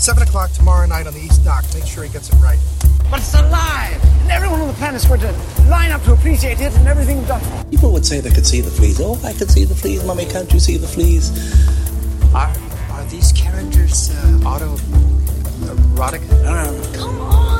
7 o'clock tomorrow night on the East Dock. Make sure he gets it right. But it's alive! And everyone on the planet's going to line up to appreciate it and everything done. People would say they could see the fleas. Oh, I could see the fleas. Mummy, can't you see the fleas? Are these characters auto-erotic? No. Come on!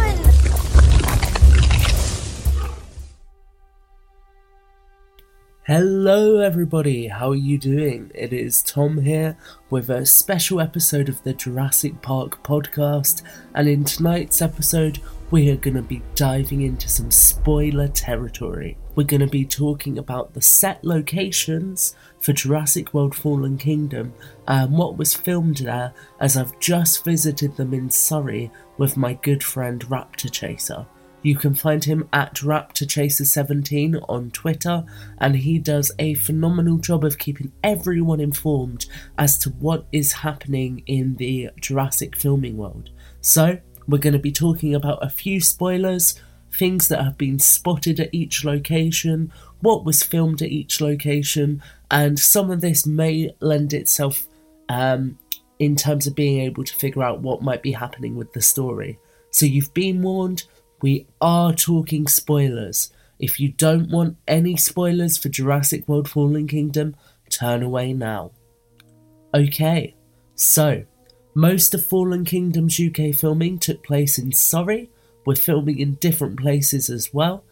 Hello everybody, how are you doing? It is Tom here with a special episode of the Jurassic Park podcast, and in tonight's episode we are going to be diving into some spoiler territory. We're going to be talking about the set locations for Jurassic World Fallen Kingdom and what was filmed there, as I've just visited them in Surrey with my good friend Raptor Chaser. You can find him at RaptorChaser17 on Twitter, and he does a phenomenal job of keeping everyone informed as to what is happening in the Jurassic filming world. So, we're going to be talking about a few spoilers, things that have been spotted at each location, what was filmed at each location, and some of this may lend itself in terms of being able to figure out what might be happening with the story. So you've been warned. We are talking spoilers. If you don't want any spoilers for Jurassic World Fallen Kingdom, turn away now. Okay, so most of Fallen Kingdom's UK filming took place in Surrey. We're filming in different places as well.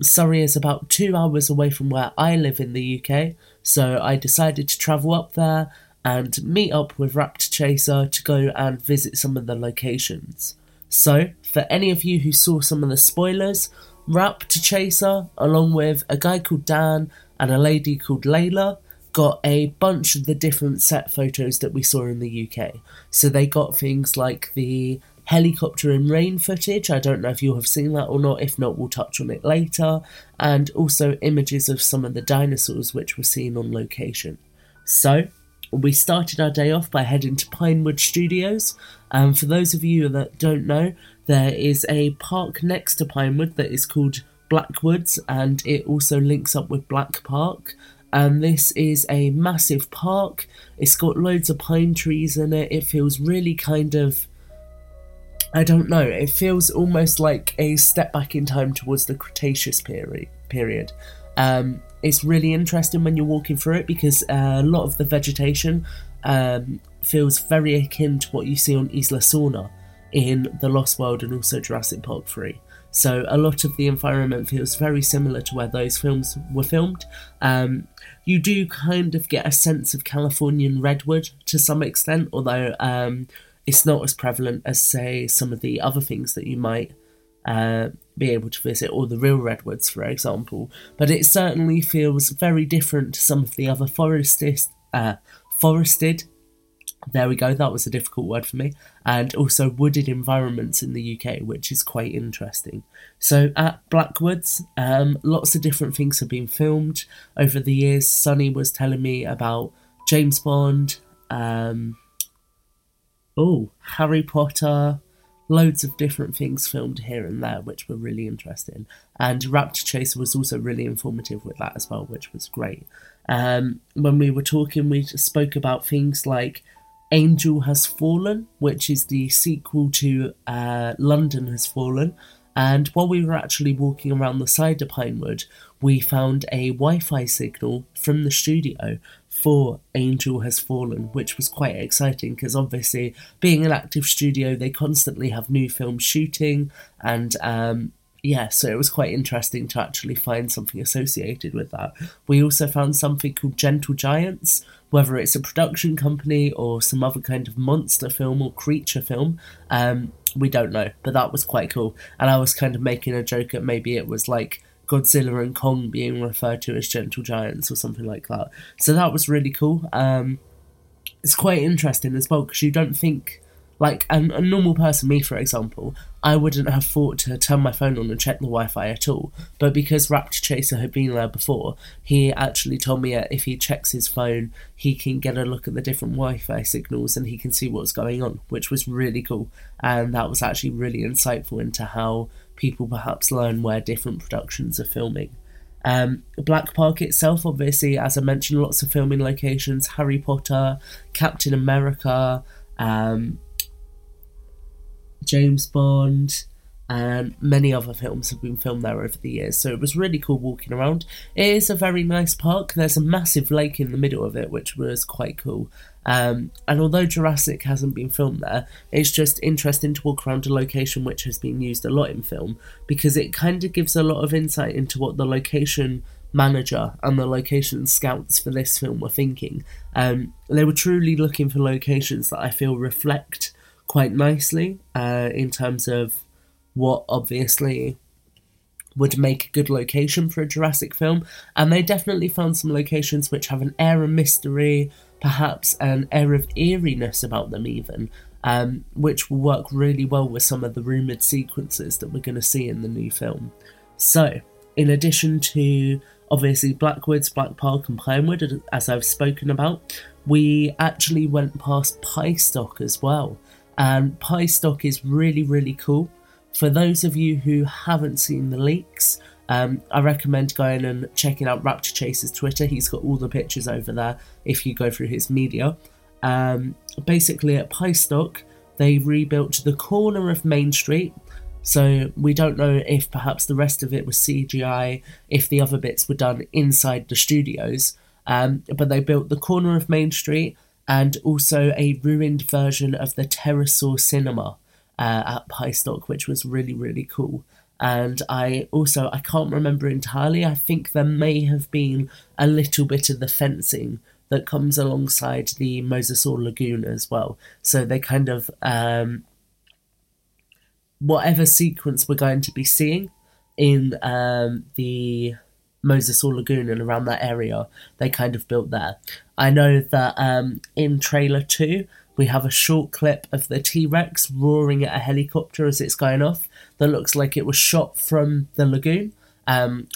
Surrey is about 2 hours away from where I live in the UK, so I decided to travel up there and meet up with Raptor Chaser to go and visit some of the locations. So, for any of you who saw some of the spoilers, Raptor Chaser, along with a guy called Dan and a lady called Layla, got a bunch of the different set photos that we saw in the UK. So they got things like the helicopter in rain footage. I don't know if you have seen that or not. If not, we'll touch on it later. And also images of some of the dinosaurs which were seen on location. So, we started our day off by heading to Pinewood Studios. For those of you that don't know, there is a park next to Pinewood that is called Blackwoods, and it also links up with Black Park. And this is a massive park. It's got loads of pine trees in it. It feels really kind of, I don't know, it feels almost like a step back in time towards the Cretaceous period. It's really interesting when you're walking through it because a lot of the vegetation feels very akin to what you see on Isla Sorna in The Lost World and also Jurassic Park 3. So a lot of the environment feels very similar to where those films were filmed. You do kind of get a sense of Californian redwood to some extent, although it's not as prevalent as, say, some of the other things that you might be able to visit, or the real redwoods, for example. But it certainly feels very different to some of the other forested, there we go, that was a difficult word for me, and also wooded environments in the UK, which is quite interesting. So at Blackwoods, lots of different things have been filmed over the years. Sonny was telling me about James Bond, Harry Potter, loads of different things filmed here and there, which were really interesting. And Raptor Chaser was also really informative with that as well, which was great. When we were talking, we spoke about things like Angel Has Fallen, which is the sequel to London Has Fallen. And while we were actually walking around the side of Pinewood, we found a Wi-Fi signal from the studio for Angel Has Fallen, which was quite exciting because obviously being an active studio, they constantly have new films shooting, and so it was quite interesting to actually find something associated with that. We also found something called Gentle Giants, whether it's a production company or some other kind of monster film or creature film, we don't know, but that was quite cool. And I was kind of making a joke that maybe it was like Godzilla and Kong being referred to as Gentle Giants or something like that. So that was really cool. It's quite interesting as well because you don't think, like a normal person, me for example, I wouldn't have thought to turn my phone on and check the Wi-Fi at all. But because Raptor Chaser had been there before, he actually told me that if he checks his phone, he can get a look at the different Wi-Fi signals and he can see what's going on, which was really cool. And that was actually really insightful into how people perhaps learn where different productions are filming. Black Park itself, obviously, as I mentioned, lots of filming locations, Harry Potter, Captain America, James Bond, and many other films have been filmed there over the years, so it was really cool walking around. It is a very nice park. There's a massive lake in the middle of it, which was quite cool. And although Jurassic hasn't been filmed there, it's just interesting to walk around a location which has been used a lot in film, because it kind of gives a lot of insight into what the location manager and the location scouts for this film were thinking. They were truly looking for locations that I feel reflect quite nicely in terms of what obviously would make a good location for a Jurassic film, and they definitely found some locations which have an air of mystery, perhaps an air of eeriness about them even, which will work really well with some of the rumoured sequences that we're going to see in the new film. So, in addition to obviously Blackwoods, Black Park and Pinewood, as I've spoken about, we actually went past Pyestock as well, and Pyestock is really, really cool. For those of you who haven't seen the leaks, I recommend going and checking out Raptor Chaser's Twitter. He's got all the pictures over there if you go through his media. Basically, at Pyestock, they rebuilt the corner of Main Street, so we don't know if perhaps the rest of it was CGI, if the other bits were done inside the studios, but they built the corner of Main Street and also a ruined version of the Pterosaur Cinema at Pyestock, which was really, really cool. And I can't remember entirely, I think there may have been a little bit of the fencing that comes alongside the Mosasaur Lagoon as well. So they kind of, whatever sequence we're going to be seeing in the Mosasaur Lagoon and around that area, they kind of built there. I know that in trailer 2, we have a short clip of the T-Rex roaring at a helicopter as it's going off that looks like it was shot from the lagoon,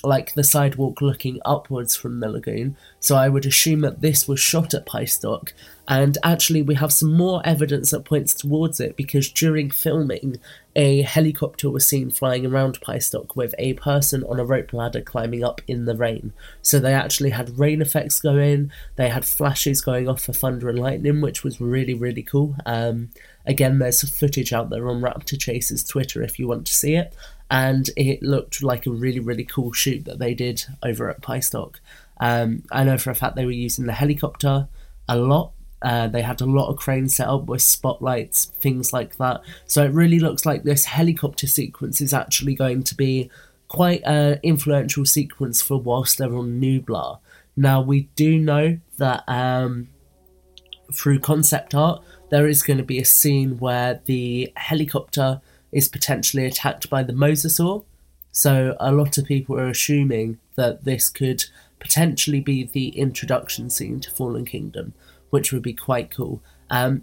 like the sidewalk looking upwards from the lagoon. So I would assume that this was shot at Pyestock. And actually we have some more evidence that points towards it, because during filming a helicopter was seen flying around Pyestock with a person on a rope ladder climbing up in the rain. So they actually had rain effects go in, they had flashes going off for thunder and lightning, which was really, really cool. Again, there's some footage out there on Raptor Chaser's Twitter if you want to see it, and it looked like a really, really cool shoot that they did over at Pyestock. I know for a fact they were using the helicopter a lot. They had a lot of cranes set up with spotlights, things like that. So it really looks like this helicopter sequence is actually going to be quite an influential sequence for whilst they're on Nublar. Now, we do know that through concept art, there is going to be a scene where the helicopter is potentially attacked by the Mosasaur. So a lot of people are assuming that this could potentially be the introduction scene to Fallen Kingdom, which would be quite cool.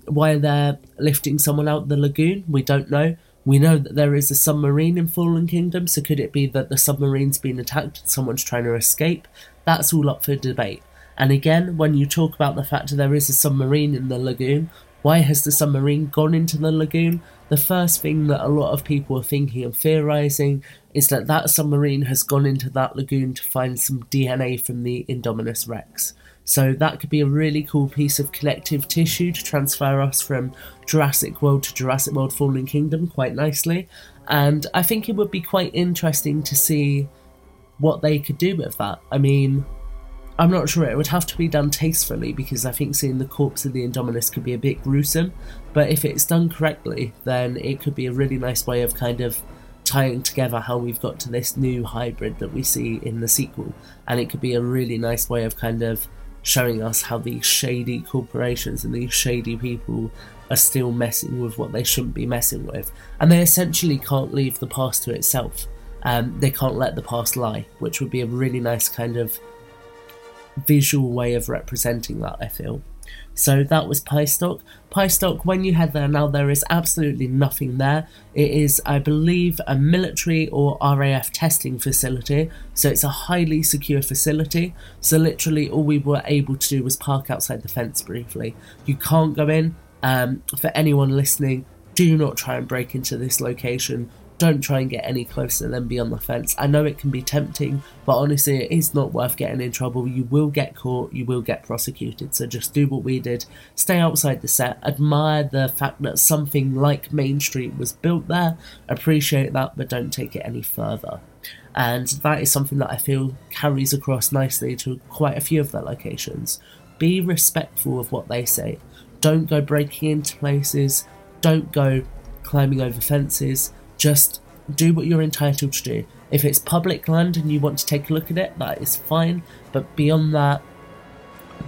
Why they're lifting someone out the lagoon, we don't know. We know that there is a submarine in Fallen Kingdom, so could it be that the submarine's been attacked and someone's trying to escape? That's all up for debate. And again, when you talk about the fact that there is a submarine in the lagoon, why has the submarine gone into the lagoon? The first thing that a lot of people are thinking and theorising is that that submarine has gone into that lagoon to find some DNA from the Indominus Rex. So that could be a really cool piece of connective tissue to transfer us from Jurassic World to Jurassic World Fallen Kingdom quite nicely. And I think it would be quite interesting to see what they could do with that. I mean, I'm not sure, it would have to be done tastefully, because I think seeing the corpse of the Indominus could be a bit gruesome. But if it's done correctly, then it could be a really nice way of kind of tying together how we've got to this new hybrid that we see in the sequel. And it could be a really nice way of kind of showing us how these shady corporations and these shady people are still messing with what they shouldn't be messing with. And they essentially can't leave the past to itself. They can't let the past lie, which would be a really nice kind of visual way of representing that, I feel. So that was Pyestock. Pyestock, when you head there now, there is absolutely nothing there. It is, I believe, a military or RAF testing facility, so it's a highly secure facility. So literally all we were able to do was park outside the fence briefly. You can't go in. For anyone listening, do not try and break into this location. Don't try and get any closer than beyond the fence. I know it can be tempting, but honestly, it is not worth getting in trouble. You will get caught, you will get prosecuted, so just do what we did. Stay outside the set, admire the fact that something like Main Street was built there, appreciate that, but don't take it any further. And that is something that I feel carries across nicely to quite a few of their locations. Be respectful of what they say. Don't go breaking into places, don't go climbing over fences. Just do what you're entitled to do. If it's public land and you want to take a look at it, that is fine. But beyond that,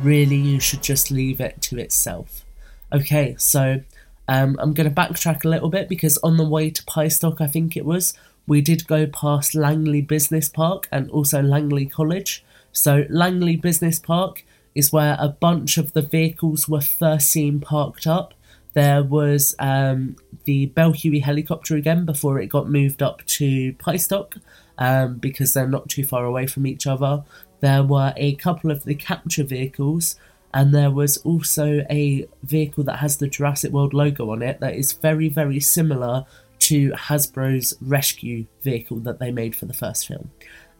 really, you should just leave it to itself. Okay, so I'm going to backtrack a little bit because on the way to Pyestock, I think it was, we did go past Langley Business Park and also Langley College. So Langley Business Park is where a bunch of the vehicles were first seen parked up. There was the Bell Huey helicopter again before it got moved up to Pyestock because they're not too far away from each other. There were a couple of the capture vehicles, and there was also a vehicle that has the Jurassic World logo on it that is very, very similar to Hasbro's rescue vehicle that they made for the first film.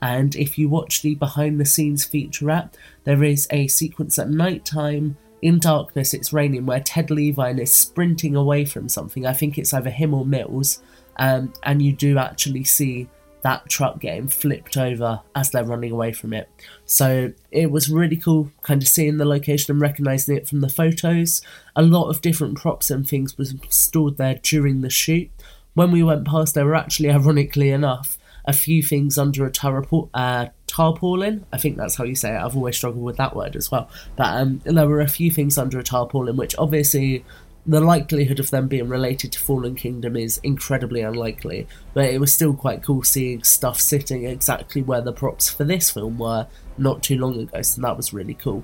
And if you watch the behind the scenes featurette, there is a sequence at night time. In darkness, it's raining, where Ted Levine is sprinting away from something. I think it's either him or Mills, and you do actually see that truck getting flipped over as they're running away from it. So it was really cool kind of seeing the location and recognising it from the photos. A lot of different props and things was stored there during the shoot. When we went past, there were actually, ironically enough, a few things under a tarpaulin. I think that's how you say it. I've always struggled with that word as well. But there were a few things under a tarpaulin, which obviously the likelihood of them being related to Fallen Kingdom is incredibly unlikely. But it was still quite cool seeing stuff sitting exactly where the props for this film were not too long ago. So that was really cool.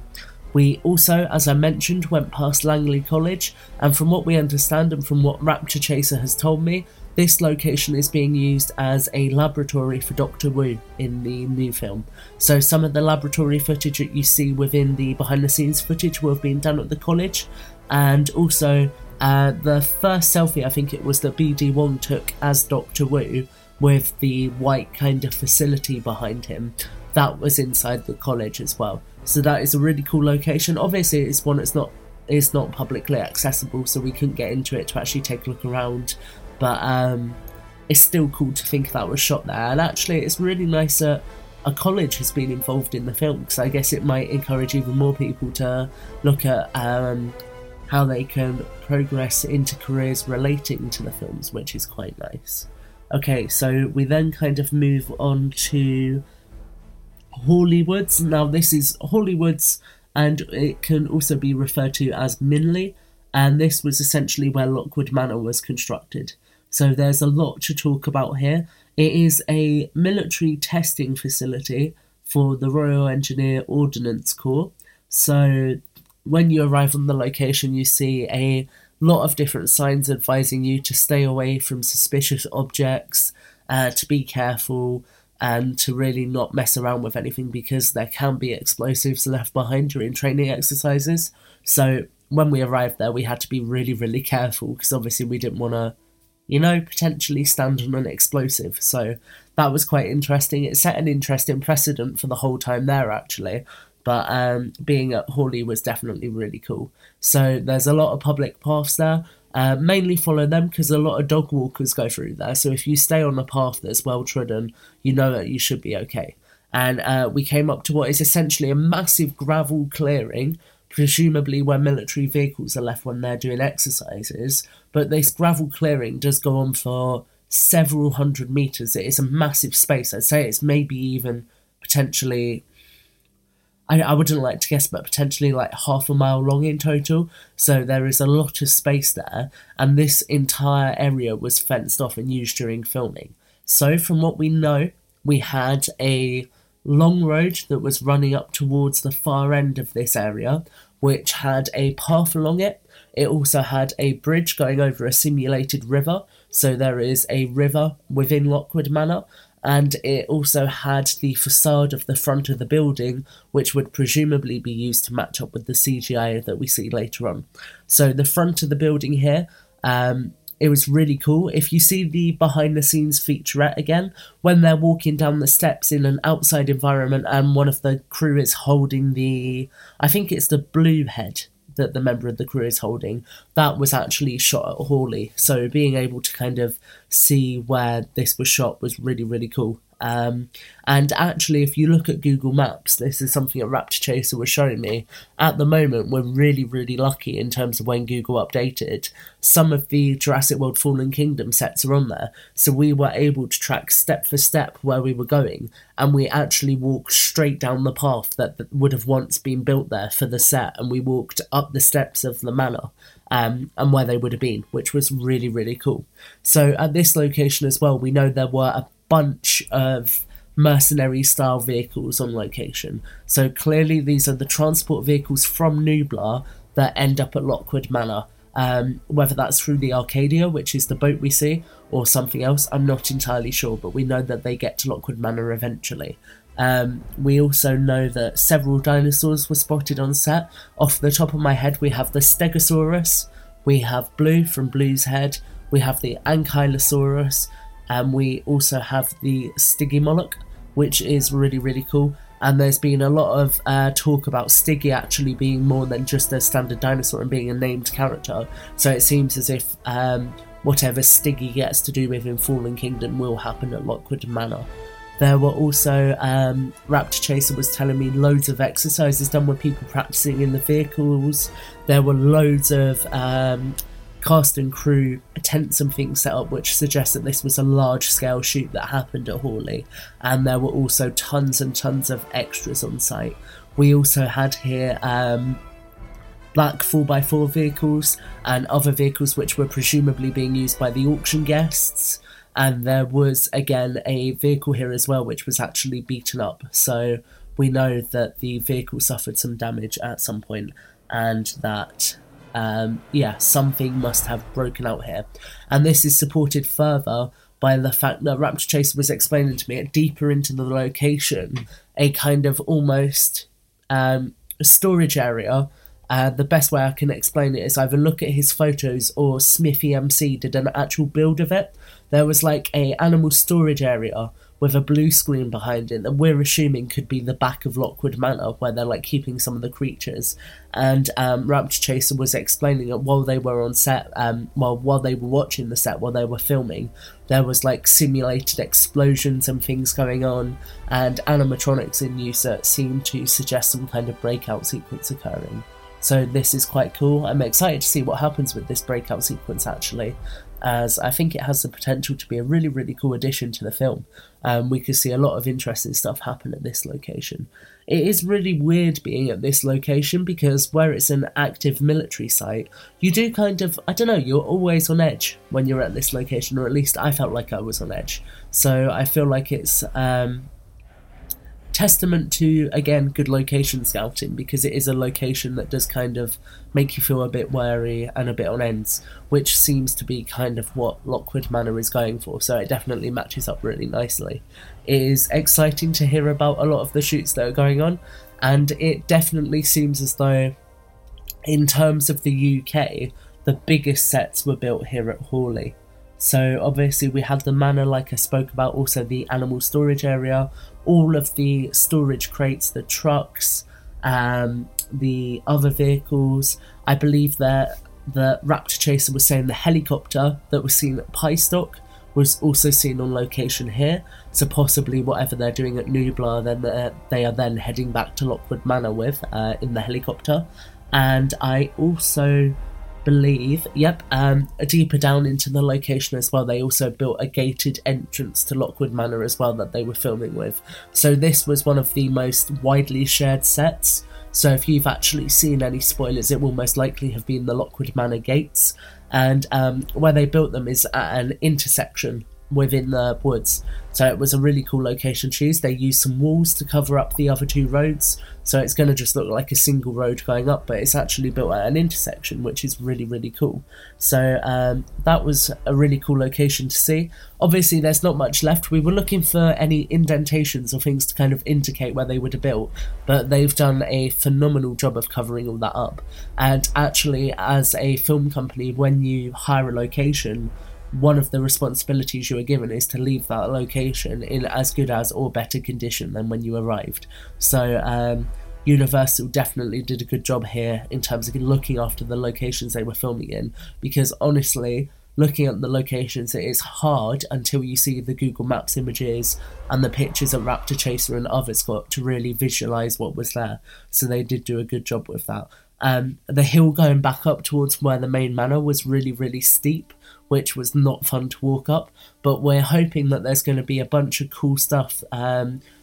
We also, as I mentioned, went past Langley College. And from what we understand and from what Raptor Chaser has told me, this location is being used as a laboratory for Dr. Wu in the new film. So some of the laboratory footage that you see within the behind-the-scenes footage will have been done at the college. And also, the first selfie, I think it was, that BD Wong took as Dr. Wu with the white kind of facility behind him, that was inside the college as well. So that is a really cool location. Obviously, it's one that's not publicly accessible, so we couldn't get into it to actually take a look around. But it's still cool to think that was shot there. And actually, it's really nice that a college has been involved in the film, because I guess it might encourage even more people to look at how they can progress into careers relating to the films, which is quite nice. Okay, so we then kind of move on to Hawley Woods. Now, this is Hawley Woods, and it can also be referred to as Minley. And this was essentially where Lockwood Manor was constructed. So there's a lot to talk about here. It is a military testing facility for the Royal Engineer Ordnance Corps. So when you arrive on the location, you see a lot of different signs advising you to stay away from suspicious objects, to be careful, and to really not mess around with anything, because there can be explosives left behind during training exercises. So when we arrived there, we had to be really, really careful, because obviously we didn't want to, potentially stand on an explosive. So that was quite interesting. It set an interesting precedent for the whole time there, actually. But being at Hawley was definitely really cool. So there's a lot of public paths there. Mainly follow them, because a lot of dog walkers go through there. So if you stay on a path that's well-trodden, you know that you should be okay. And we came up to what is essentially a massive gravel clearing, presumably where military vehicles are left when they're doing exercises. But this gravel clearing does go on for several hundred metres. It is a massive space. I'd say it's maybe even potentially, I wouldn't like to guess, but potentially like half a mile long in total. So there is a lot of space there. And this entire area was fenced off and used during filming. So from what we know, we had a long road that was running up towards the far end of this area, which had a path along it. It also had a bridge going over a simulated river, so there is a river within Lockwood Manor, and it also had the facade of the front of the building, which would presumably be used to match up with the CGI that we see later on. So the front of the building here It was really cool. If you see the behind the scenes featurette again, when they're walking down the steps in an outside environment and one of the crew is holding the, I think it's the blue head that the member of the crew is holding, that was actually shot at Hawley. So being able to kind of see where this was shot was really, really cool. And actually, if you look at Google Maps, this is something that Raptor Chaser was showing me. At the moment, we're really, really lucky in terms of when Google updated. Some of the Jurassic World Fallen Kingdom sets are on there. So we were able to track step for step where we were going. And we actually walked straight down the path that would have once been built there for the set. And we walked up the steps of the manor. And where they would have been, which was really, really cool. So at this location as well, we know there were a bunch of mercenary-style vehicles on location. So clearly these are the transport vehicles from Nublar that end up at Lockwood Manor, whether that's through the Arcadia, which is the boat we see, or something else, I'm not entirely sure, but we know that they get to Lockwood Manor eventually. We also know that several dinosaurs were spotted on set. Off the top of my head, we have the Stegosaurus, we have Blue from Blue's Head, we have the Ankylosaurus, and we also have the Stygimoloch, which is really, really cool. And there's been a lot of talk about Stiggy actually being more than just a standard dinosaur and being a named character. So it seems as if whatever Stiggy gets to do with in Fallen Kingdom will happen at Lockwood Manor. There were also, Raptor Chaser was telling me, loads of exercises done with people practicing in the vehicles. There were loads of cast and crew tents and things set up, which suggests that this was a large-scale shoot that happened at Hawley. And there were also tons and tons of extras on site. We also had here black 4x4 vehicles and other vehicles which were presumably being used by the auction guests. And there was, again, a vehicle here as well, which was actually beaten up. So we know that the vehicle suffered some damage at some point and that, something must have broken out here. And this is supported further by the fact that Raptor Chaser was explaining to me that deeper into the location, a kind of almost storage area. The best way I can explain it is either look at his photos or Smithy MC did an actual build of it. There was like a animal storage area with a blue screen behind it that we're assuming could be the back of Lockwood Manor where they're like keeping some of the creatures. And Raptor Chaser was explaining that while they were on set, while they were watching the set, while they were filming, there was like simulated explosions and things going on and animatronics in use that seemed to suggest some kind of breakout sequence occurring. So this is quite cool. I'm excited to see what happens with this breakout sequence actually, as I think it has the potential to be a really, really cool addition to the film. We could see a lot of interesting stuff happen at this location. It is really weird being at this location because where it's an active military site, you do kind of, I don't know, you're always on edge when you're at this location, or at least I felt like I was on edge. So I feel like it's testament to, again, good location scouting, because it is a location that does kind of make you feel a bit wary and a bit on ends, which seems to be kind of what Lockwood Manor is going for, so it definitely matches up really nicely. It is exciting to hear about a lot of the shoots that are going on, and it definitely seems as though, in terms of the UK, the biggest sets were built here at Hawley. So obviously we had the manor like I spoke about, also the animal storage area, all of the storage crates, the trucks, the other vehicles. I believe that the Raptor Chaser was saying the helicopter that was seen at Pyestock was also seen on location here. So possibly whatever they're doing at Nublar, then they are then heading back to Lockwood Manor with in the helicopter. And I also believe, deeper down into the location as well, they also built a gated entrance to Lockwood Manor as well that they were filming with. So this was one of the most widely shared sets, so if you've actually seen any spoilers, it will most likely have been the Lockwood Manor gates, and where they built them is at an intersection within the woods. So it was a really cool location to choose. They used some walls to cover up the other two roads, so it's going to just look like a single road going up, but it's actually built at an intersection, which is really, really cool. So that was a really cool location to see. Obviously, there's not much left. We were looking for any indentations or things to kind of indicate where they would have built, but they've done a phenomenal job of covering all that up. And actually, as a film company, when you hire a location, one of the responsibilities you are given is to leave that location in as good as or better condition than when you arrived. So Universal definitely did a good job here in terms of looking after the locations they were filming in, because honestly, looking at the locations, it is hard until you see the Google Maps images and the pictures that Raptor Chaser and others got to really visualise what was there. So they did do a good job with that. The hill going back up towards where the main manor was really, really steep, which was not fun to walk up, but we're hoping that there's going to be a bunch of cool stuff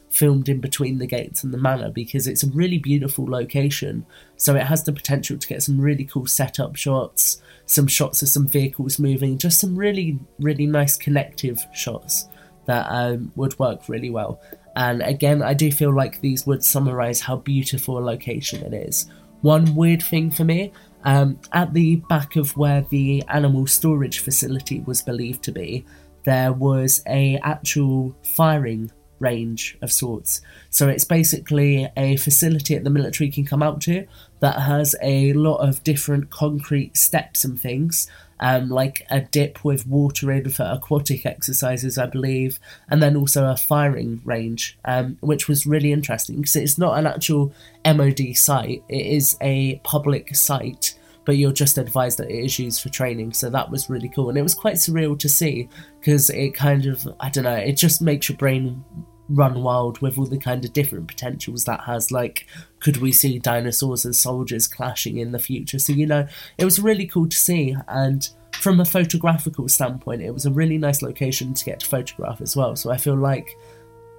filmed in between the gates and the manor, because it's a really beautiful location, so it has the potential to get some really cool setup shots, some shots of some vehicles moving, just some really, really nice connective shots that would work really well. And again, I do feel like these would summarise how beautiful a location it is. One weird thing for me, at the back of where the animal storage facility was believed to be, there was a actual firing range of sorts. So it's basically a facility that the military can come out to that has a lot of different concrete steps and things, like a dip with water in for aquatic exercises, I believe, and then also a firing range, which was really interesting because it's not an actual MOD site, it is a public site, but you're just advised that it is used for training. So that was really cool, and it was quite surreal to see, because it kind of, I don't know, it just makes your brain run wild with all the kind of different potentials that has, like, could we see dinosaurs and soldiers clashing in the future? So, you know, it was really cool to see, and from a photographical standpoint, it was a really nice location to get to photograph as well. So I feel like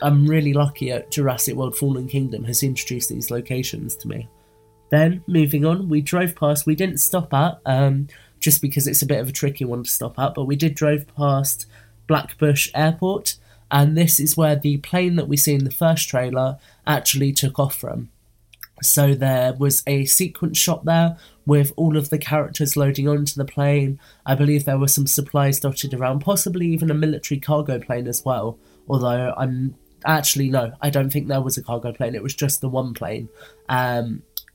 I'm really lucky that Jurassic World Fallen Kingdom has introduced these locations to me. Then, moving on, we drove past, we didn't stop at, just because it's a bit of a tricky one to stop at, but we did drive past Blackbush Airport. And this is where the plane that we see in the first trailer actually took off from. So there was a sequence shot there with all of the characters loading onto the plane. I believe there were some supplies dotted around, possibly even a military cargo plane as well. Although, I don't think there was a cargo plane. It was just the one plane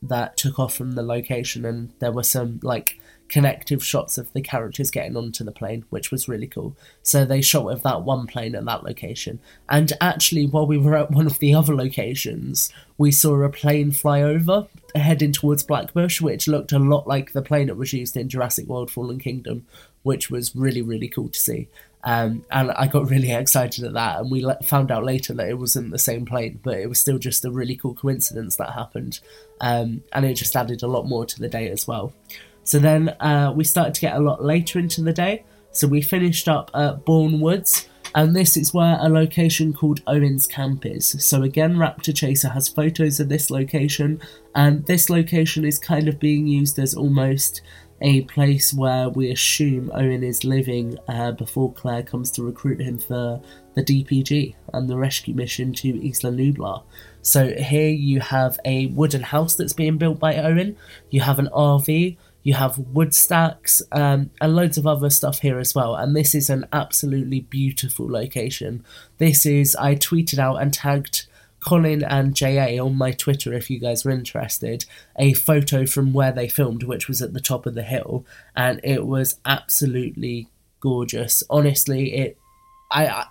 that took off from the location. And there were some, like, connective shots of the characters getting onto the plane, which was really cool. So they shot with that one plane at that location. And actually, while we were at one of the other locations, we saw a plane fly over, heading towards Blackbush, which looked a lot like the plane that was used in Jurassic World Fallen Kingdom, which was really, really cool to see. And I got really excited at that, and we found out later that it wasn't the same plane, but it was still just a really cool coincidence that happened. And it just added a lot more to the day as well. So then we started to get a lot later into the day. So we finished up at Bourne Woods, and this is where a location called Owen's Camp is. So again, Raptor Chaser has photos of this location, and this location is kind of being used as almost a place where we assume Owen is living before Claire comes to recruit him for the DPG and the rescue mission to Isla Nublar. So here you have a wooden house that's being built by Owen, you have an RV, you have wood stacks, and loads of other stuff here as well. And this is an absolutely beautiful location. I tweeted out and tagged Colin and JA on my Twitter, if you guys were interested, a photo from where they filmed, which was at the top of the hill. And it was absolutely gorgeous. Honestly,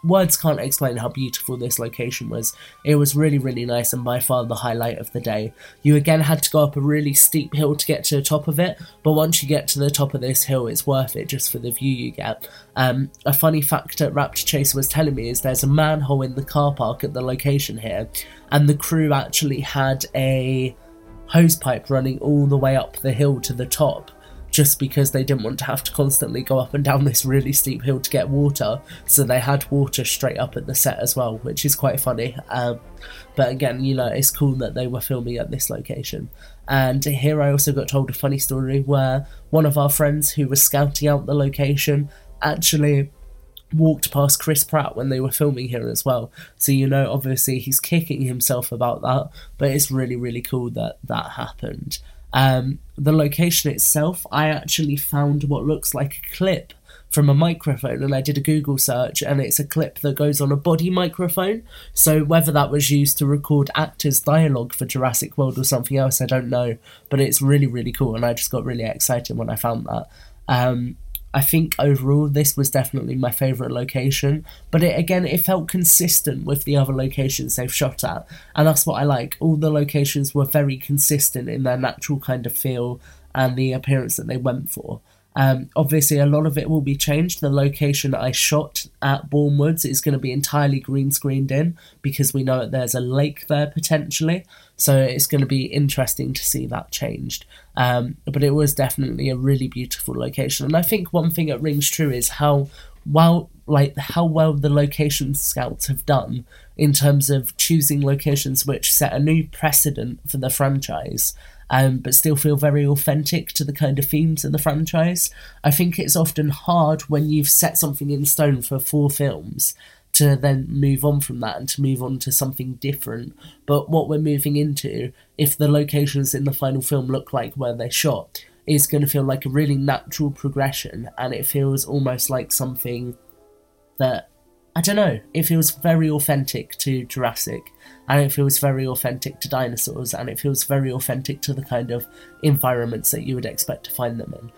words can't explain how beautiful this location was. It was really, really nice, and by far the highlight of the day. You again had to go up a really steep hill to get to the top of it, but once you get to the top of this hill, it's worth it just for the view you get. A funny fact that Raptor Chaser was telling me is there's a manhole in the car park at the location here, and the crew actually had a hose pipe running all the way up the hill to the top, just because they didn't want to have to constantly go up and down this really steep hill to get water, so they had water straight up at the set as well, which is quite funny. But again, you know, it's cool that they were filming at this location. And here I also got told a funny story where one of our friends who was scouting out the location actually walked past Chris Pratt when they were filming here as well. So, you know, obviously he's kicking himself about that, but it's really, really cool that that happened. The location itself, I actually found what looks like a clip from a microphone, and I did a Google search, and it's a clip that goes on a body microphone. So whether that was used to record actors' dialogue for Jurassic World or something else, I don't know, but it's really, really cool, and I just got really excited when I found that. I think overall this was definitely my favourite location, but it felt consistent with the other locations they've shot at, and that's what I like. All the locations were very consistent in their natural kind of feel and the appearance that they went for. Obviously a lot of it will be changed. The location I shot at Bourne Woods is going to be entirely green screened in, because we know that there's a lake there potentially, so it's going to be interesting to see that changed. But it was definitely a really beautiful location, and I think one thing that rings true is how well the location scouts have done in terms of choosing locations which set a new precedent for the franchise, but still feel very authentic to the kind of themes of the franchise. I think it's often hard when you've set something in stone for 4 films to then move on from that and to move on to something different. But what we're moving into, if the locations in the final film look like where they shot, is going to feel like a really natural progression, and it feels almost like something that, I don't know, it feels very authentic to Jurassic, and it feels very authentic to dinosaurs, and it feels very authentic to the kind of environments that you would expect to find them in.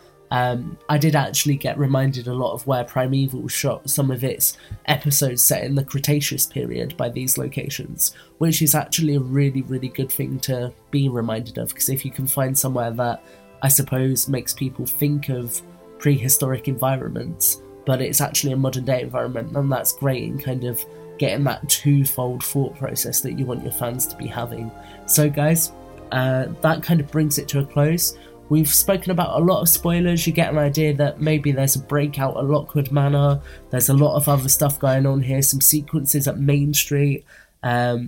I did actually get reminded a lot of where Primeval shot some of its episodes set in the Cretaceous period by these locations, which is actually a really, really good thing to be reminded of, because if you can find somewhere that, I suppose, makes people think of prehistoric environments, but it's actually a modern day environment, and that's great in kind of getting that twofold thought process that you want your fans to be having. So guys, that kind of brings it to a close. We've spoken about a lot of spoilers. You get an idea that maybe there's a breakout at Lockwood Manor, there's a lot of other stuff going on here, some sequences at Main Street, so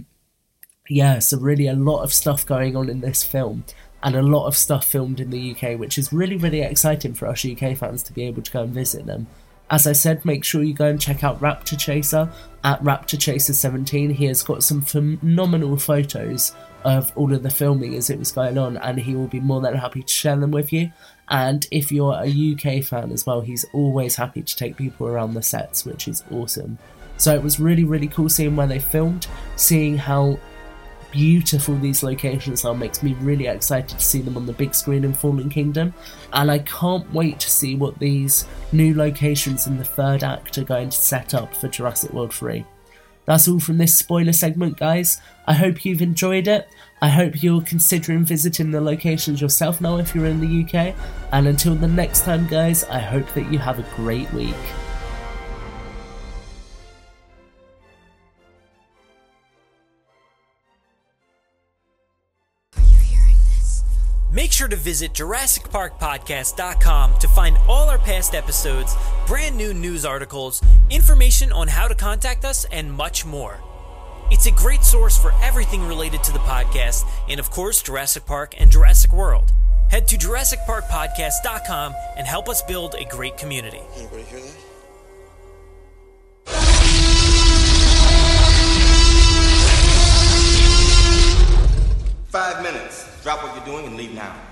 really a lot of stuff going on in this film, and a lot of stuff filmed in the UK, which is really, really exciting for us UK fans to be able to go and visit them. As I said, make sure you go and check out Raptor Chaser at RaptorChaser17. He has got some phenomenal photos of all of the filming as it was going on, and he will be more than happy to share them with you. And if you're a UK fan as well, he's always happy to take people around the sets, which is awesome. So it was really, really cool seeing where they filmed, seeing how beautiful these locations are. Makes me really excited to see them on the big screen in Fallen Kingdom, and I can't wait to see what these new locations in the third act are going to set up for Jurassic World 3. That's all from this spoiler segment, guys. I hope you've enjoyed it. I hope you're considering visiting the locations yourself now if you're in the UK, and until the next time, guys, I hope that you have a great week. Make sure to visit JurassicParkPodcast.com to find all our past episodes, brand new news articles, information on how to contact us, and much more. It's a great source for everything related to the podcast and, of course, Jurassic Park and Jurassic World. Head to JurassicParkPodcast.com and help us build a great community. Anybody hear that? Drop what you're doing and leave now.